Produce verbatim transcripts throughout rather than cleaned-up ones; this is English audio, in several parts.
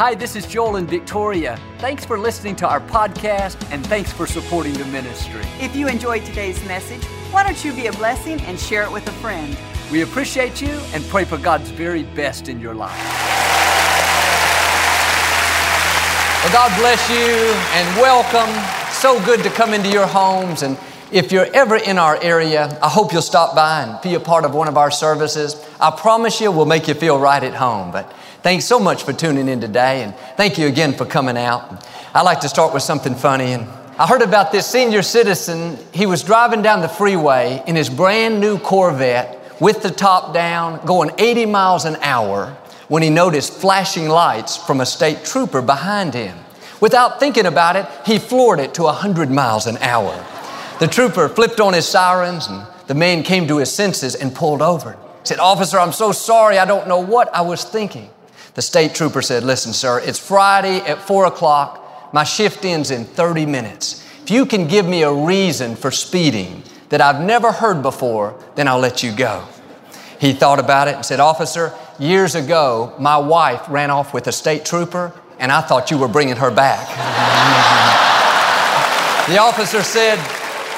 Hi, this is Joel and Victoria. Thanks for listening to our podcast, and thanks for supporting the ministry. If you enjoyed today's message, why don't you be a blessing and share it with a friend? We appreciate you and pray for God's very best in your life. Well, God bless you and welcome. So good to come into your homes. And if you're ever in our area, I hope you'll stop by and be a part of one of our services. I promise you, we'll make you feel right at home. But thanks so much for tuning in today, and thank you again for coming out. I like to start with something funny, and I heard about this senior citizen. He was driving down the freeway in his brand new Corvette with the top down, going eighty miles an hour, when he noticed flashing lights from a state trooper behind him. Without thinking about it, he floored it to one hundred miles an hour. The trooper flipped on his sirens, and the man came to his senses and pulled over. He said, "Officer, I'm so sorry. I don't know what I was thinking." The state trooper said, "Listen, sir, it's Friday at four o'clock. My shift ends in thirty minutes. If you can give me a reason for speeding that I've never heard before, then I'll let you go." He thought about it and said, "Officer, years ago, my wife ran off with a state trooper, and I thought you were bringing her back." The officer said,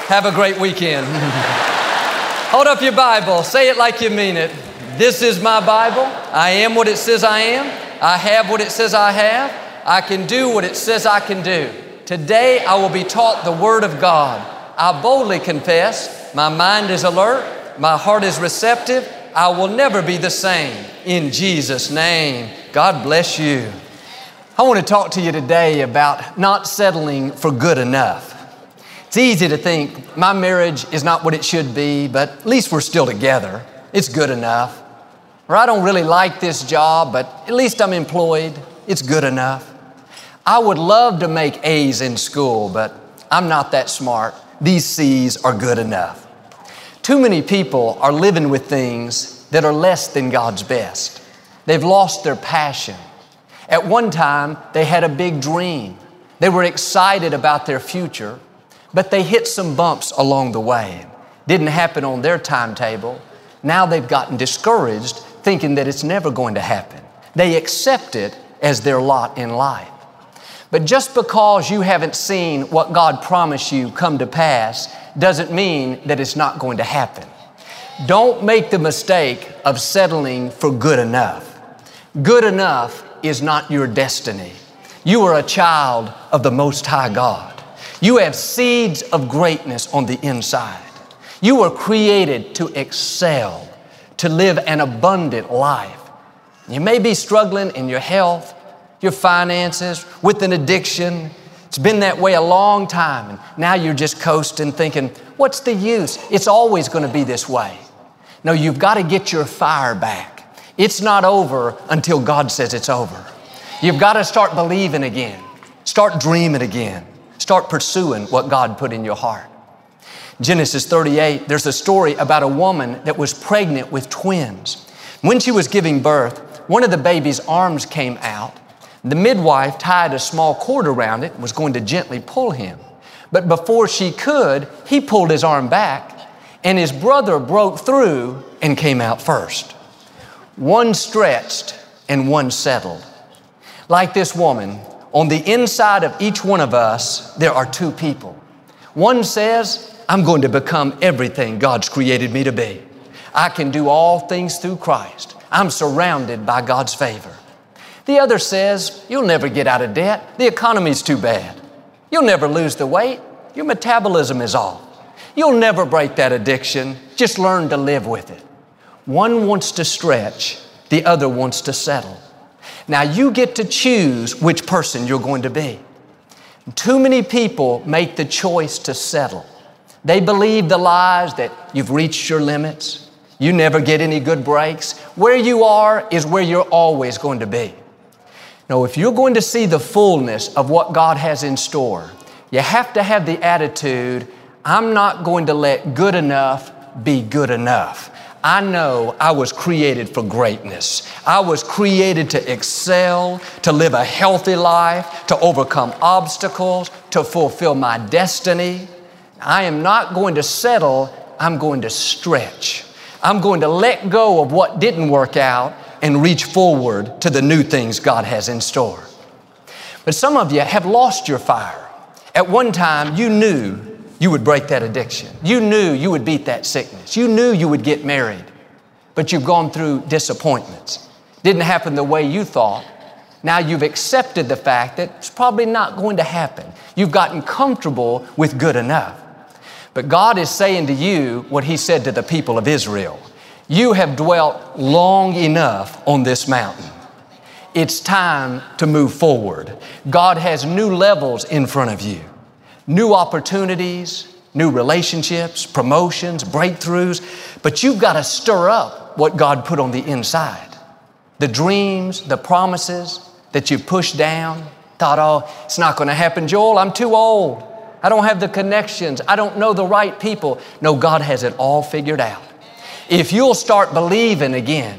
"Have a great weekend." Hold up your Bible. Say it like you mean it. This is my Bible. I am what it says I am. I have what it says I have. I can do what it says I can do. Today I will be taught the Word of God. I boldly confess, my mind is alert, my heart is receptive. I will never be the same. In Jesus' name, God bless you. I want to talk to you today about not settling for good enough. It's easy to think, my marriage is not what it should be, but at least we're still together. It's good enough. Or I don't really like this job, but at least I'm employed. It's good enough. I would love to make A's in school, but I'm not that smart. These C's are good enough. Too many people are living with things that are less than God's best. They've lost their passion. At one time, they had a big dream. They were excited about their future, but they hit some bumps along the way. Didn't happen on their timetable. Now they've gotten discouraged, thinking that it's never going to happen. They accept it as their lot in life. But just because you haven't seen what God promised you come to pass doesn't mean that it's not going to happen. Don't make the mistake of settling for good enough. Good enough is not your destiny. You are a child of the Most High God. You have seeds of greatness on the inside. You were created to excel, to live an abundant life. You may be struggling in your health, your finances, with an addiction. It's been that way a long time, and now you're just coasting, thinking, what's the use? It's always going to be this way. No, you've got to get your fire back. It's not over until God says it's over. You've got to start believing again. Start dreaming again. Start pursuing what God put in your heart. Genesis thirty-eight, there's a story about a woman that was pregnant with twins. When she was giving birth, one of the baby's arms came out. The midwife tied a small cord around it and was going to gently pull him. But before she could, he pulled his arm back, and his brother broke through and came out first. One stretched and one settled. Like this woman, on the inside of each one of us, there are two people. One says, I'm going to become everything God's created me to be. I can do all things through Christ. I'm surrounded by God's favor. The other says, you'll never get out of debt. The economy's too bad. You'll never lose the weight. Your metabolism is off. You'll never break that addiction. Just learn to live with it. One wants to stretch. The other wants to settle. Now you get to choose which person you're going to be. Too many people make the choice to settle. They believe the lies that you've reached your limits, you never get any good breaks. Where you are is where you're always going to be. No, if you're going to see the fullness of what God has in store, you have to have the attitude, I'm not going to let good enough be good enough. I know I was created for greatness. I was created to excel, to live a healthy life, to overcome obstacles, to fulfill my destiny. I am not going to settle, I'm going to stretch. I'm going to let go of what didn't work out and reach forward to the new things God has in store. But some of you have lost your fire. At one time, you knew you would break that addiction. You knew you would beat that sickness. You knew you would get married. But you've gone through disappointments. Didn't happen the way you thought. Now you've accepted the fact that it's probably not going to happen. You've gotten comfortable with good enough. But God is saying to you what He said to the people of Israel. You have dwelt long enough on this mountain. It's time to move forward. God has new levels in front of you. New opportunities, new relationships, promotions, breakthroughs. But you've got to stir up what God put on the inside. The dreams, the promises that you pushed down, thought, oh, it's not going to happen, Joel. I'm too old. I don't have the connections. I don't know the right people. No, God has it all figured out. If you'll start believing again,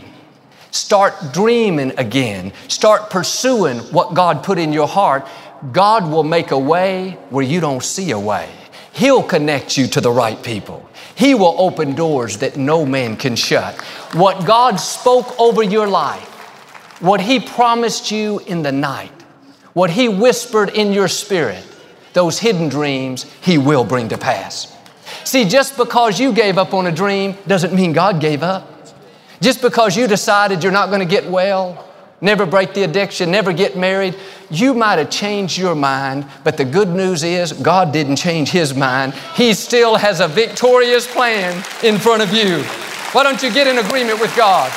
start dreaming again, start pursuing what God put in your heart, God will make a way where you don't see a way. He'll connect you to the right people. He will open doors that no man can shut. What God spoke over your life, what He promised you in the night, what He whispered in your spirit, those hidden dreams, He will bring to pass. See, just because you gave up on a dream doesn't mean God gave up. Just because you decided you're not going to get well, never break the addiction, never get married, you might have changed your mind, but the good news is God didn't change His mind. He still has a victorious plan in front of you. Why don't you get in agreement with God?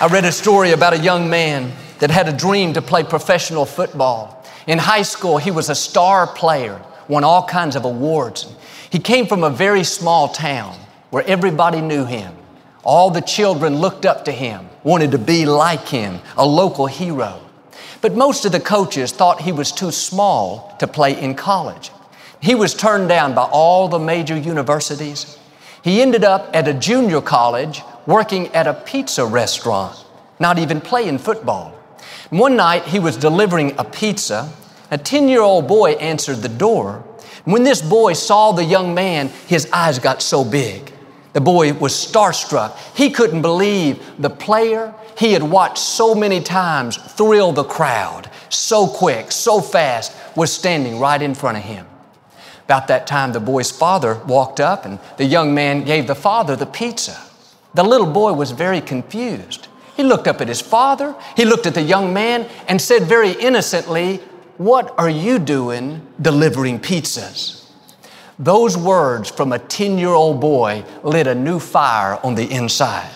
I read a story about a young man that had a dream to play professional football. In high school, he was a star player, won all kinds of awards. He came from a very small town where everybody knew him. All the children looked up to him, wanted to be like him, a local hero. But most of the coaches thought he was too small to play in college. He was turned down by all the major universities. He ended up at a junior college working at a pizza restaurant, not even playing football. One night, he was delivering a pizza. A ten-year-old boy answered the door. When this boy saw the young man, his eyes got so big. The boy was starstruck. He couldn't believe the player he had watched so many times thrill the crowd, so quick, so fast, was standing right in front of him. About that time, the boy's father walked up, and the young man gave the father the pizza. The little boy was very confused. He looked up at his father, he looked at the young man, and said very innocently, "What are you doing delivering pizzas?" Those words from a ten-year-old boy lit a new fire on the inside.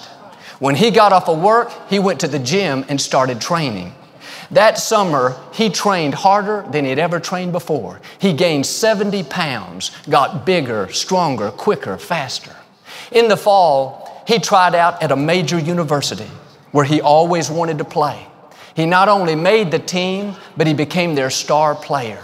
When he got off of work, he went to the gym and started training. That summer, he trained harder than he'd ever trained before. He gained seventy pounds, got bigger, stronger, quicker, faster. In the fall, he tried out at a major university where he always wanted to play. He not only made the team, but he became their star player.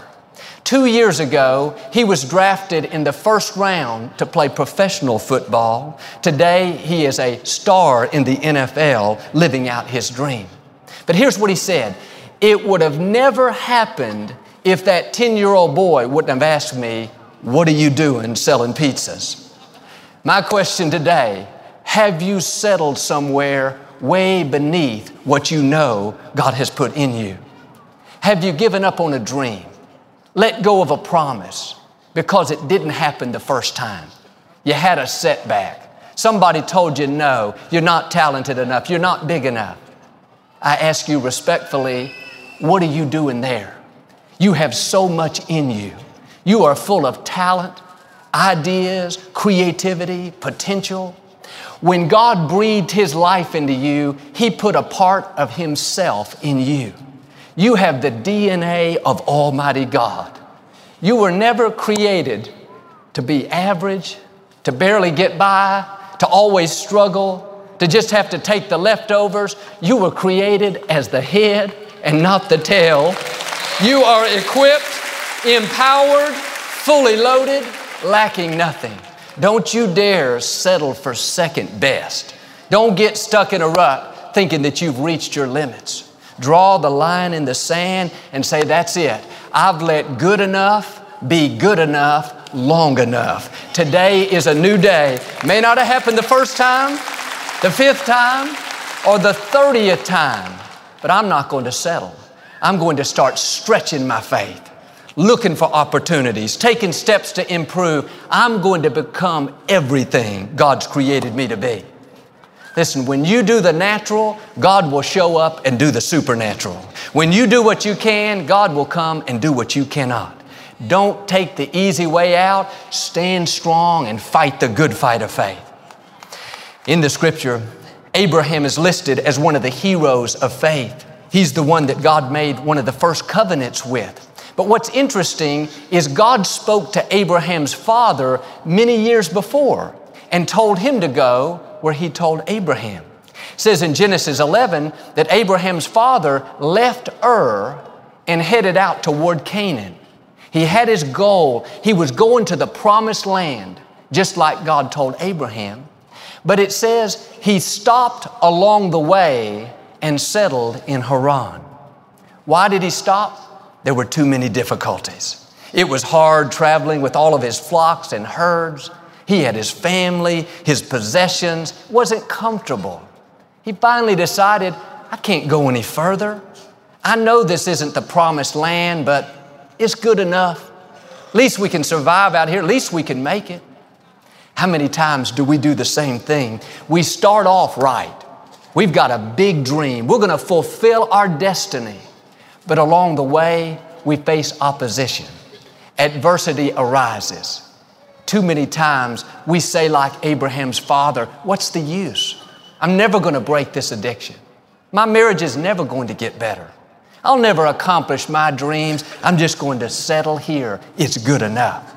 Two years ago, he was drafted in the first round to play professional football. Today, he is a star in the N F L, living out his dream. But here's what he said, "It would have never happened if that ten-year-old boy wouldn't have asked me, 'What are you doing selling pizzas?'" My question today, have you settled somewhere way beneath what you know God has put in you? Have you given up on a dream? Let go of a promise because it didn't happen the first time. You had a setback. Somebody told you, no, you're not talented enough. You're not big enough. I ask you respectfully, what are you doing there? You have so much in you. You are full of talent, ideas, creativity, potential. When God breathed His life into you, He put a part of Himself in you. You have the D N A of Almighty God. You were never created to be average, to barely get by, to always struggle, to just have to take the leftovers. You were created as the head and not the tail. You are equipped, empowered, fully loaded, lacking nothing. Don't you dare settle for second best. Don't get stuck in a rut thinking that you've reached your limits. Draw the line in the sand and say, that's it. I've let good enough be good enough long enough. Today is a new day. May not have happened the first time, the fifth time, or the thirtieth time, but I'm not going to settle. I'm going to start stretching my faith, looking for opportunities, taking steps to improve. I'm going to become everything God's created me to be. Listen, when you do the natural, God will show up and do the supernatural. When you do what you can, God will come and do what you cannot. Don't take the easy way out. Stand strong and fight the good fight of faith. In the scripture, Abraham is listed as one of the heroes of faith. He's the one that God made one of the first covenants with. But what's interesting is God spoke to Abraham's father many years before and told him to go where he told Abraham. It says in Genesis eleven that Abraham's father left Ur and headed out toward Canaan. He had his goal. He was going to the promised land, just like God told Abraham. But it says he stopped along the way and settled in Haran. Why did he stop? There were too many difficulties. It was hard traveling with all of his flocks and herds. He had his family, his possessions. It wasn't comfortable. He finally decided, I can't go any further. I know this isn't the promised land, but it's good enough. At least we can survive out here. At least we can make it. How many times do we do the same thing? We start off right. We've got a big dream. We're going to fulfill our destiny. But along the way, we face opposition. Adversity arises. Too many times we say like Abraham's father, what's the use? I'm never going to break this addiction. My marriage is never going to get better. I'll never accomplish my dreams. I'm just going to settle here. It's good enough.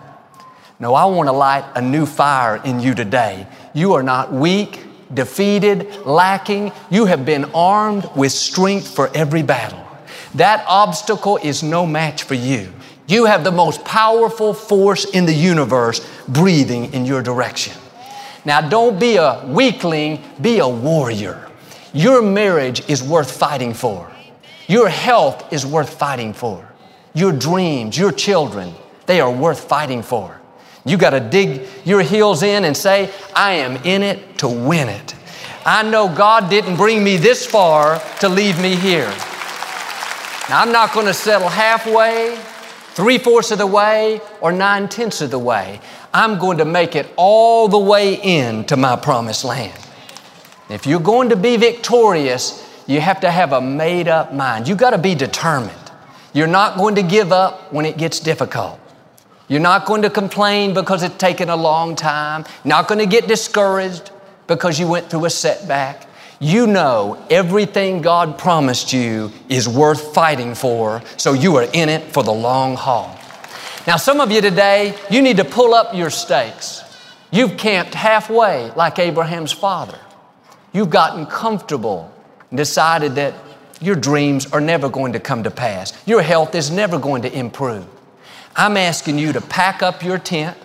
No, I want to light a new fire in you today. You are not weak, defeated, lacking. You have been armed with strength for every battle. That obstacle is no match for you. You have the most powerful force in the universe breathing in your direction. Now, don't be a weakling, be a warrior. Your marriage is worth fighting for. Your health is worth fighting for. Your dreams, your children, they are worth fighting for. You got to dig your heels in and say, I am in it to win it. I know God didn't bring me this far to leave me here. Now, I'm not going to settle halfway, three-fourths of the way, or nine-tenths of the way. I'm going to make it all the way into my promised land. If you're going to be victorious, you have to have a made-up mind. You got to be determined. You're not going to give up when it gets difficult. You're not going to complain because it's taken a long time. Not going to get discouraged because you went through a setback. You know everything God promised you is worth fighting for, so you are in it for the long haul. Now, some of you today, you need to pull up your stakes. You've camped halfway like Abraham's father. You've gotten comfortable and decided that your dreams are never going to come to pass. Your health is never going to improve. I'm asking you to pack up your tent,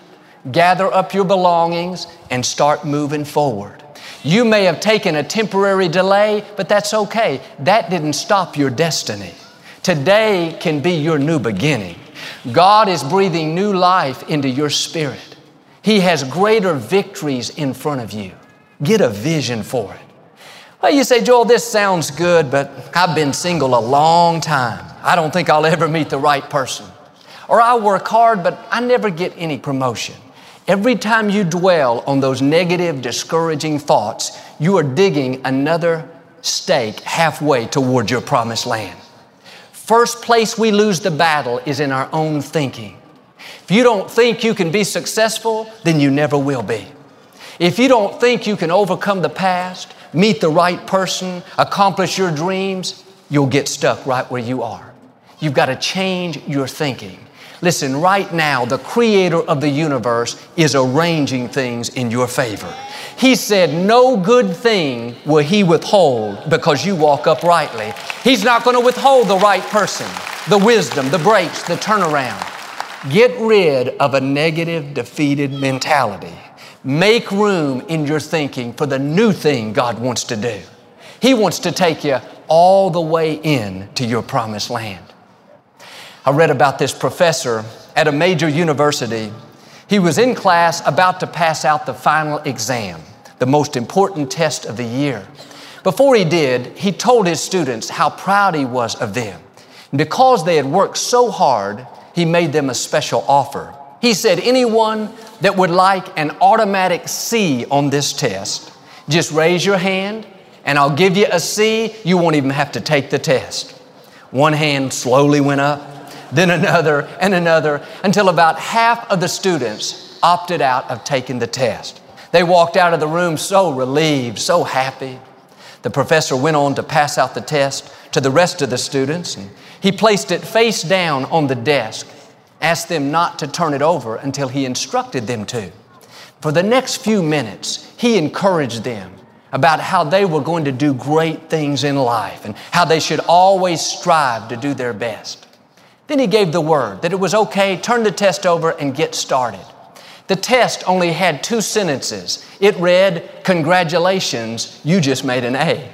gather up your belongings, and start moving forward. You may have taken a temporary delay, but that's okay. That didn't stop your destiny. Today can be your new beginning. God is breathing new life into your spirit. He has greater victories in front of you. Get a vision for it. Well, you say, Joel, this sounds good, but I've been single a long time. I don't think I'll ever meet the right person. Or I work hard, but I never get any promotion. Every time you dwell on those negative, discouraging thoughts, you are digging another stake halfway toward your promised land. First place we lose the battle is in our own thinking. If you don't think you can be successful, then you never will be. If you don't think you can overcome the past, meet the right person, accomplish your dreams, you'll get stuck right where you are. You've got to change your thinking. Listen, right now, the creator of the universe is arranging things in your favor. He said, no good thing will he withhold because you walk uprightly. He's not going to withhold the right person, the wisdom, the breaks, the turnaround. Get rid of a negative, defeated mentality. Make room in your thinking for the new thing God wants to do. He wants to take you all the way in to your promised land. I read about this professor at a major university. He was in class about to pass out the final exam, the most important test of the year. Before he did, he told his students how proud he was of them. Because they had worked so hard, he made them a special offer. He said, anyone that would like an automatic C on this test, just raise your hand and I'll give you a C. You won't even have to take the test. One hand slowly went up, then another and another, until about half of the students opted out of taking the test. They walked out of the room so relieved, so happy. The professor went on to pass out the test to the rest of the students. And he placed it face down on the desk, asked them not to turn it over until he instructed them to. For the next few minutes, he encouraged them about how they were going to do great things in life and how they should always strive to do their best. Then he gave the word that it was okay, turn the test over and get started. The test only had two sentences. It read, "Congratulations, you just made an A."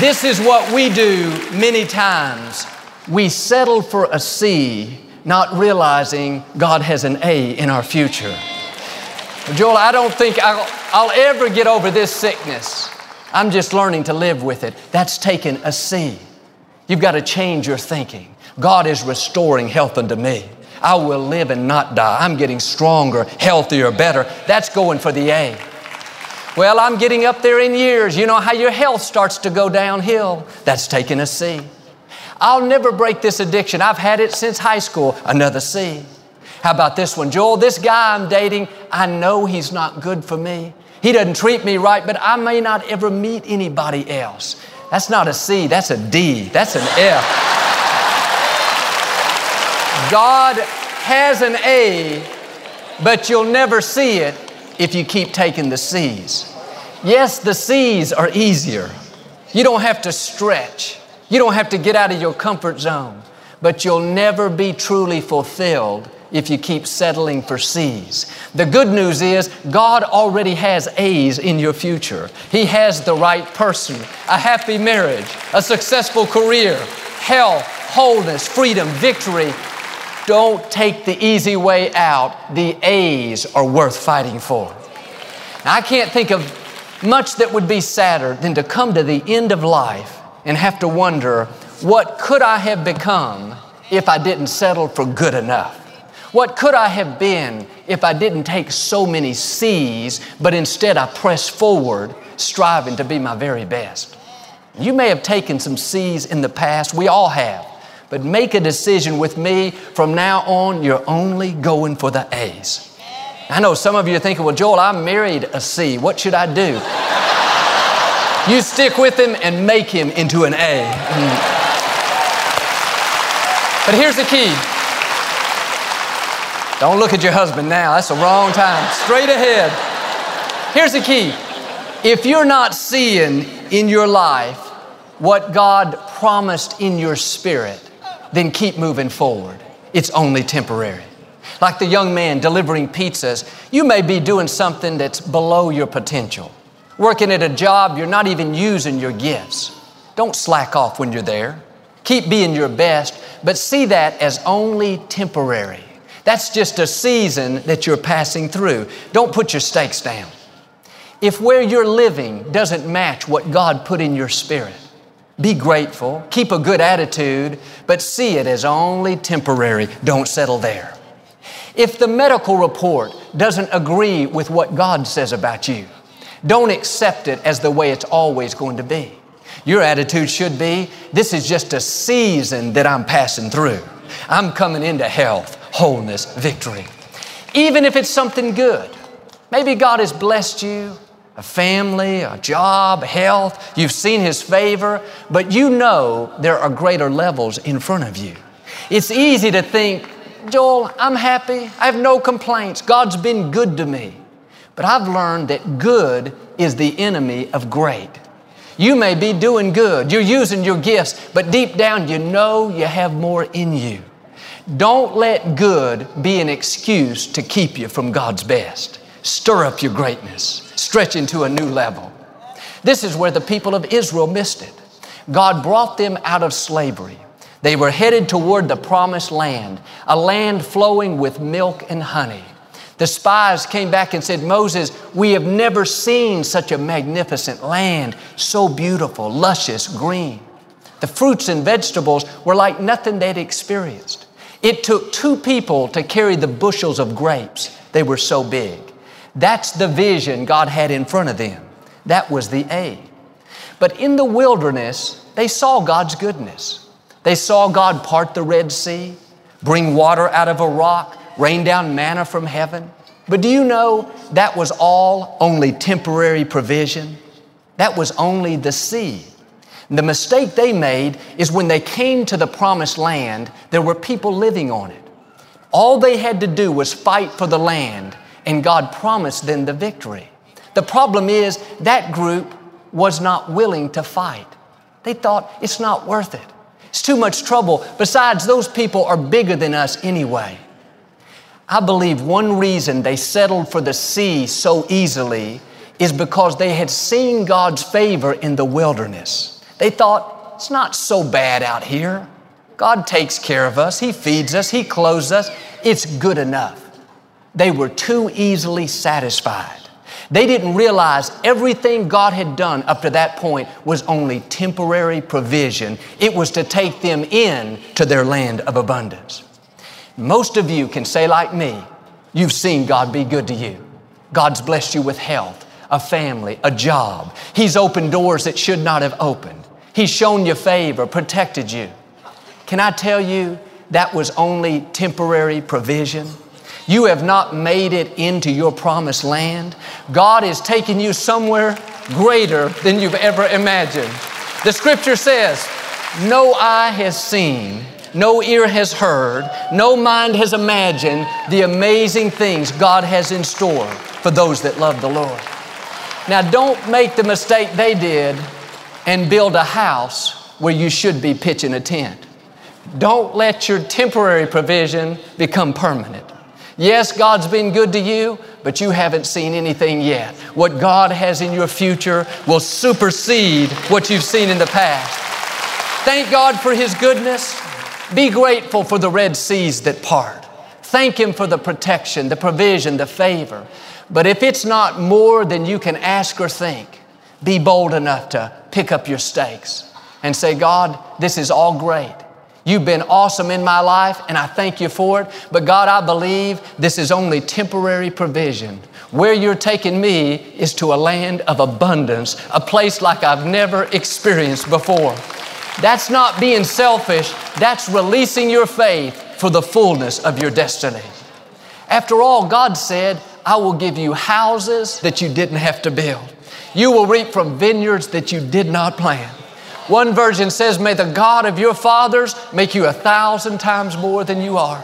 This is what we do many times. We settle for a C, not realizing God has an A in our future. Joel, I don't think I'll, I'll ever get over this sickness. I'm just learning to live with it. That's taken a C. You've got to change your thinking. God is restoring health unto me. I will live and not die. I'm getting stronger, healthier, better. That's going for the A. Well, I'm getting up there in years. You know how your health starts to go downhill. That's taking a C. I'll never break this addiction. I've had it since high school. Another C. How about this one? Joel, this guy I'm dating, I know he's not good for me. He doesn't treat me right, but I may not ever meet anybody else. That's not a C, that's a D, that's an F. God has an A, but you'll never see it if you keep taking the C's. Yes, the C's are easier. You don't have to stretch. You don't have to get out of your comfort zone, but you'll never be truly fulfilled if you keep settling for C's. The good news is God already has A's in your future. He has the right person, a happy marriage, a successful career, health, wholeness, freedom, victory. Don't take the easy way out. The A's are worth fighting for. Now, I can't think of much that would be sadder than to come to the end of life and have to wonder, what could I have become if I didn't settle for good enough? What could I have been if I didn't take so many C's, but instead I pressed forward, striving to be my very best? You may have taken some C's in the past. We all have. But make a decision with me. From now on, you're only going for the A's. I know some of you are thinking, well, Joel, I married a C. What should I do? You stick with him and make him into an A. But here's the key. Don't look at your husband now. That's the wrong time. Straight ahead. Here's the key. If you're not seeing in your life what God promised in your spirit, then keep moving forward. It's only temporary. Like the young man delivering pizzas, you may be doing something that's below your potential. Working at a job, you're not even using your gifts. Don't slack off when you're there. Keep being your best, but see that as only temporary. That's just a season that you're passing through. Don't put your stakes down. If where you're living doesn't match what God put in your spirit, be grateful, keep a good attitude, but see it as only temporary. Don't settle there. If the medical report doesn't agree with what God says about you, don't accept it as the way it's always going to be. Your attitude should be, this is just a season that I'm passing through. I'm coming into health, wholeness, victory. Even if it's something good, maybe God has blessed you, a family, a job, health, you've seen His favor, but you know there are greater levels in front of you. It's easy to think, Joel, I'm happy, I have no complaints, God's been good to me. But I've learned that good is the enemy of great. You may be doing good, you're using your gifts, but deep down you know you have more in you. Don't let good be an excuse to keep you from God's best. Stir up your greatness. Stretch into a new level. This is where the people of Israel missed it. God brought them out of slavery. They were headed toward the promised land, a land flowing with milk and honey. The spies came back and said, Moses, we have never seen such a magnificent land, so beautiful, luscious, green. The fruits and vegetables were like nothing they'd experienced. It took two people to carry the bushels of grapes. They were so big. That's the vision God had in front of them. That was the aim. But in the wilderness, they saw God's goodness. They saw God part the Red Sea, bring water out of a rock, rain down manna from heaven. But do you know that was all only temporary provision? That was only the seed. And the mistake they made is when they came to the promised land, there were people living on it. All they had to do was fight for the land, and God promised them the victory. The problem is that group was not willing to fight. They thought, it's not worth it. It's too much trouble. Besides, those people are bigger than us anyway. I believe one reason they settled for the sea so easily is because they had seen God's favor in the wilderness. They thought, it's not so bad out here. God takes care of us. He feeds us. He clothes us. It's good enough. They were too easily satisfied. They didn't realize everything God had done up to that point was only temporary provision. It was to take them in to their land of abundance. Most of you can say like me, you've seen God be good to you. God's blessed you with health, a family, a job. He's opened doors that should not have opened. He's shown you favor, protected you. Can I tell you, that was only temporary provision. You have not made it into your promised land. God is taking you somewhere greater than you've ever imagined. The scripture says, no eye has seen, no ear has heard, no mind has imagined the amazing things God has in store for those that love the Lord. Now, don't make the mistake they did and build a house where you should be pitching a tent. Don't let your temporary provision become permanent. Yes, God's been good to you, but you haven't seen anything yet. What God has in your future will supersede what you've seen in the past. Thank God for His goodness. Be grateful for the Red Seas that part. Thank Him for the protection, the provision, the favor. But if it's not more than you can ask or think, be bold enough to pick up your stakes and say, God, this is all great. You've been awesome in my life, and I thank you for it. But God, I believe this is only temporary provision. Where you're taking me is to a land of abundance, a place like I've never experienced before. That's not being selfish. That's releasing your faith for the fullness of your destiny. After all, God said, I will give you houses that you didn't have to build. You will reap from vineyards that you did not plant. One version says, may the God of your fathers make you a thousand times more than you are.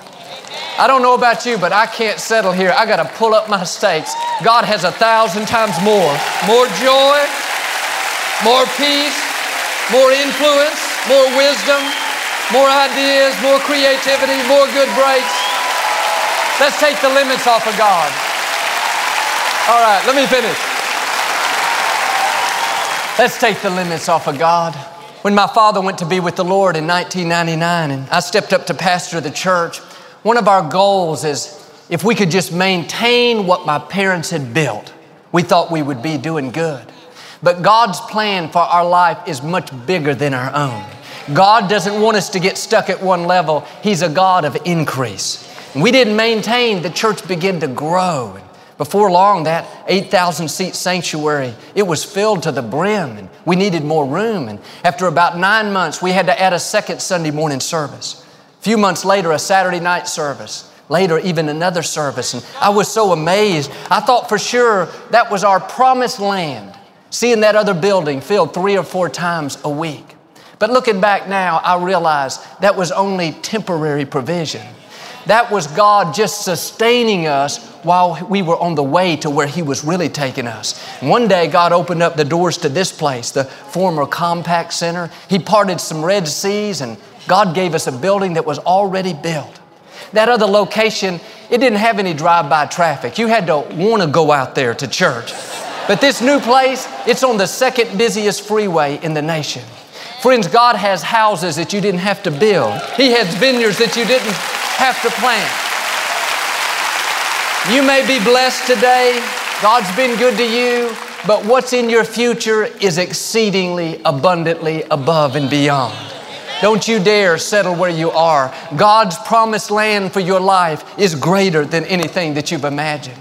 I don't know about you, but I can't settle here. I got to pull up my stakes. God has a thousand times more. More joy, more peace, more influence, more wisdom, more ideas, more creativity, more good breaks. Let's take the limits off of God. All right, let me finish. Let's take the limits off of God. When my father went to be with the Lord in nineteen ninety-nine and I stepped up to pastor the church, one of our goals is if we could just maintain what my parents had built, we thought we would be doing good. But God's plan for our life is much bigger than our own. God doesn't want us to get stuck at one level. He's a God of increase. We didn't maintain, the church began to grow. Before long, that eight thousand seat sanctuary, it was filled to the brim, and we needed more room. And after about nine months, we had to add a second Sunday morning service. A few months later, a Saturday night service. Later, even another service. And I was so amazed. I thought for sure that was our promised land. Seeing that other building filled three or four times a week. But looking back now, I realize that was only temporary provision. That was God just sustaining us while we were on the way to where He was really taking us. One day, God opened up the doors to this place, the former Compact Center. He parted some Red Seas, and God gave us a building that was already built. That other location, it didn't have any drive-by traffic. You had to want to go out there to church. But this new place, it's on the second busiest freeway in the nation. Friends, God has houses that you didn't have to build. He has vineyards that you didn't have to plant. You may be blessed today. God's been good to you, but what's in your future is exceedingly abundantly above and beyond. Don't you dare settle where you are. God's promised land for your life is greater than anything that you've imagined.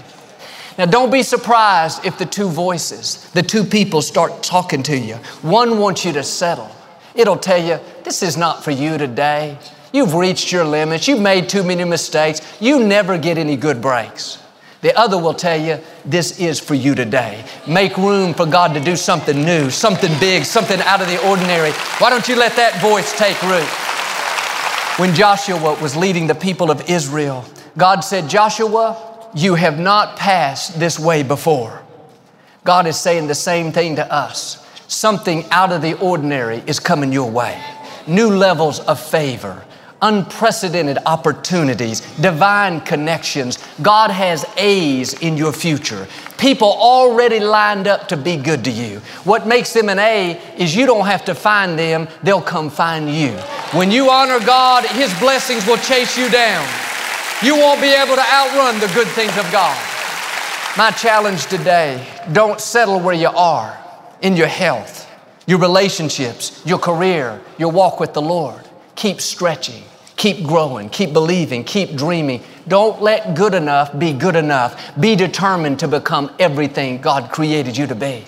Now, don't be surprised if the two voices, the two people start talking to you. One wants you to settle. It'll tell you, this is not for you today. You've reached your limits. You've made too many mistakes. You never get any good breaks. The other will tell you, this is for you today. Make room for God to do something new, something big, something out of the ordinary. Why don't you let that voice take root? When Joshua was leading the people of Israel, God said, Joshua, you have not passed this way before. God is saying the same thing to us. Something out of the ordinary is coming your way. New levels of favor, unprecedented opportunities, divine connections. God has A's in your future. People already lined up to be good to you. What makes them an A is you don't have to find them. They'll come find you. When you honor God, His blessings will chase you down. You won't be able to outrun the good things of God. My challenge today, don't settle where you are in your health, your relationships, your career, your walk with the Lord. Keep stretching, keep growing, keep believing, keep dreaming. Don't let good enough be good enough. Be determined to become everything God created you to be.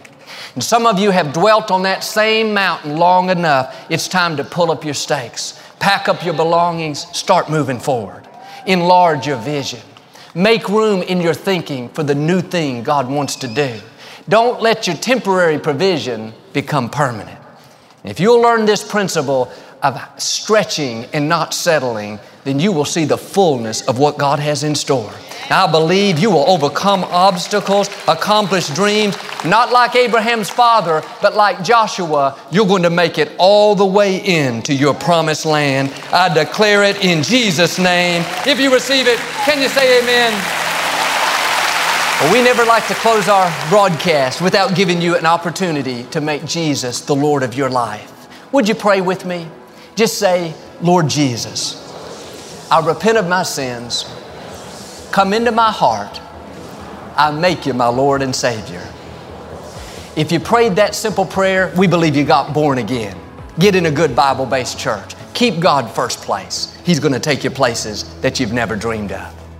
And some of you have dwelt on that same mountain long enough. It's time to pull up your stakes, pack up your belongings, start moving forward. Enlarge your vision. Make room in your thinking for the new thing God wants to do. Don't let your temporary provision become permanent. If you'll learn this principle of stretching and not settling, then you will see the fullness of what God has in store. Now, I believe you will overcome obstacles, accomplish dreams, not like Abraham's father, but like Joshua. You're going to make it all the way into your promised land. I declare it in Jesus' name. If you receive it, can you say amen? Well, we never like to close our broadcast without giving you an opportunity to make Jesus the Lord of your life. Would you pray with me? Just say, Lord Jesus, I repent of my sins. Come into my heart. I make you my Lord and Savior. If you prayed that simple prayer, we believe you got born again. Get in a good Bible-based church. Keep God first place. He's going to take you places that you've never dreamed of.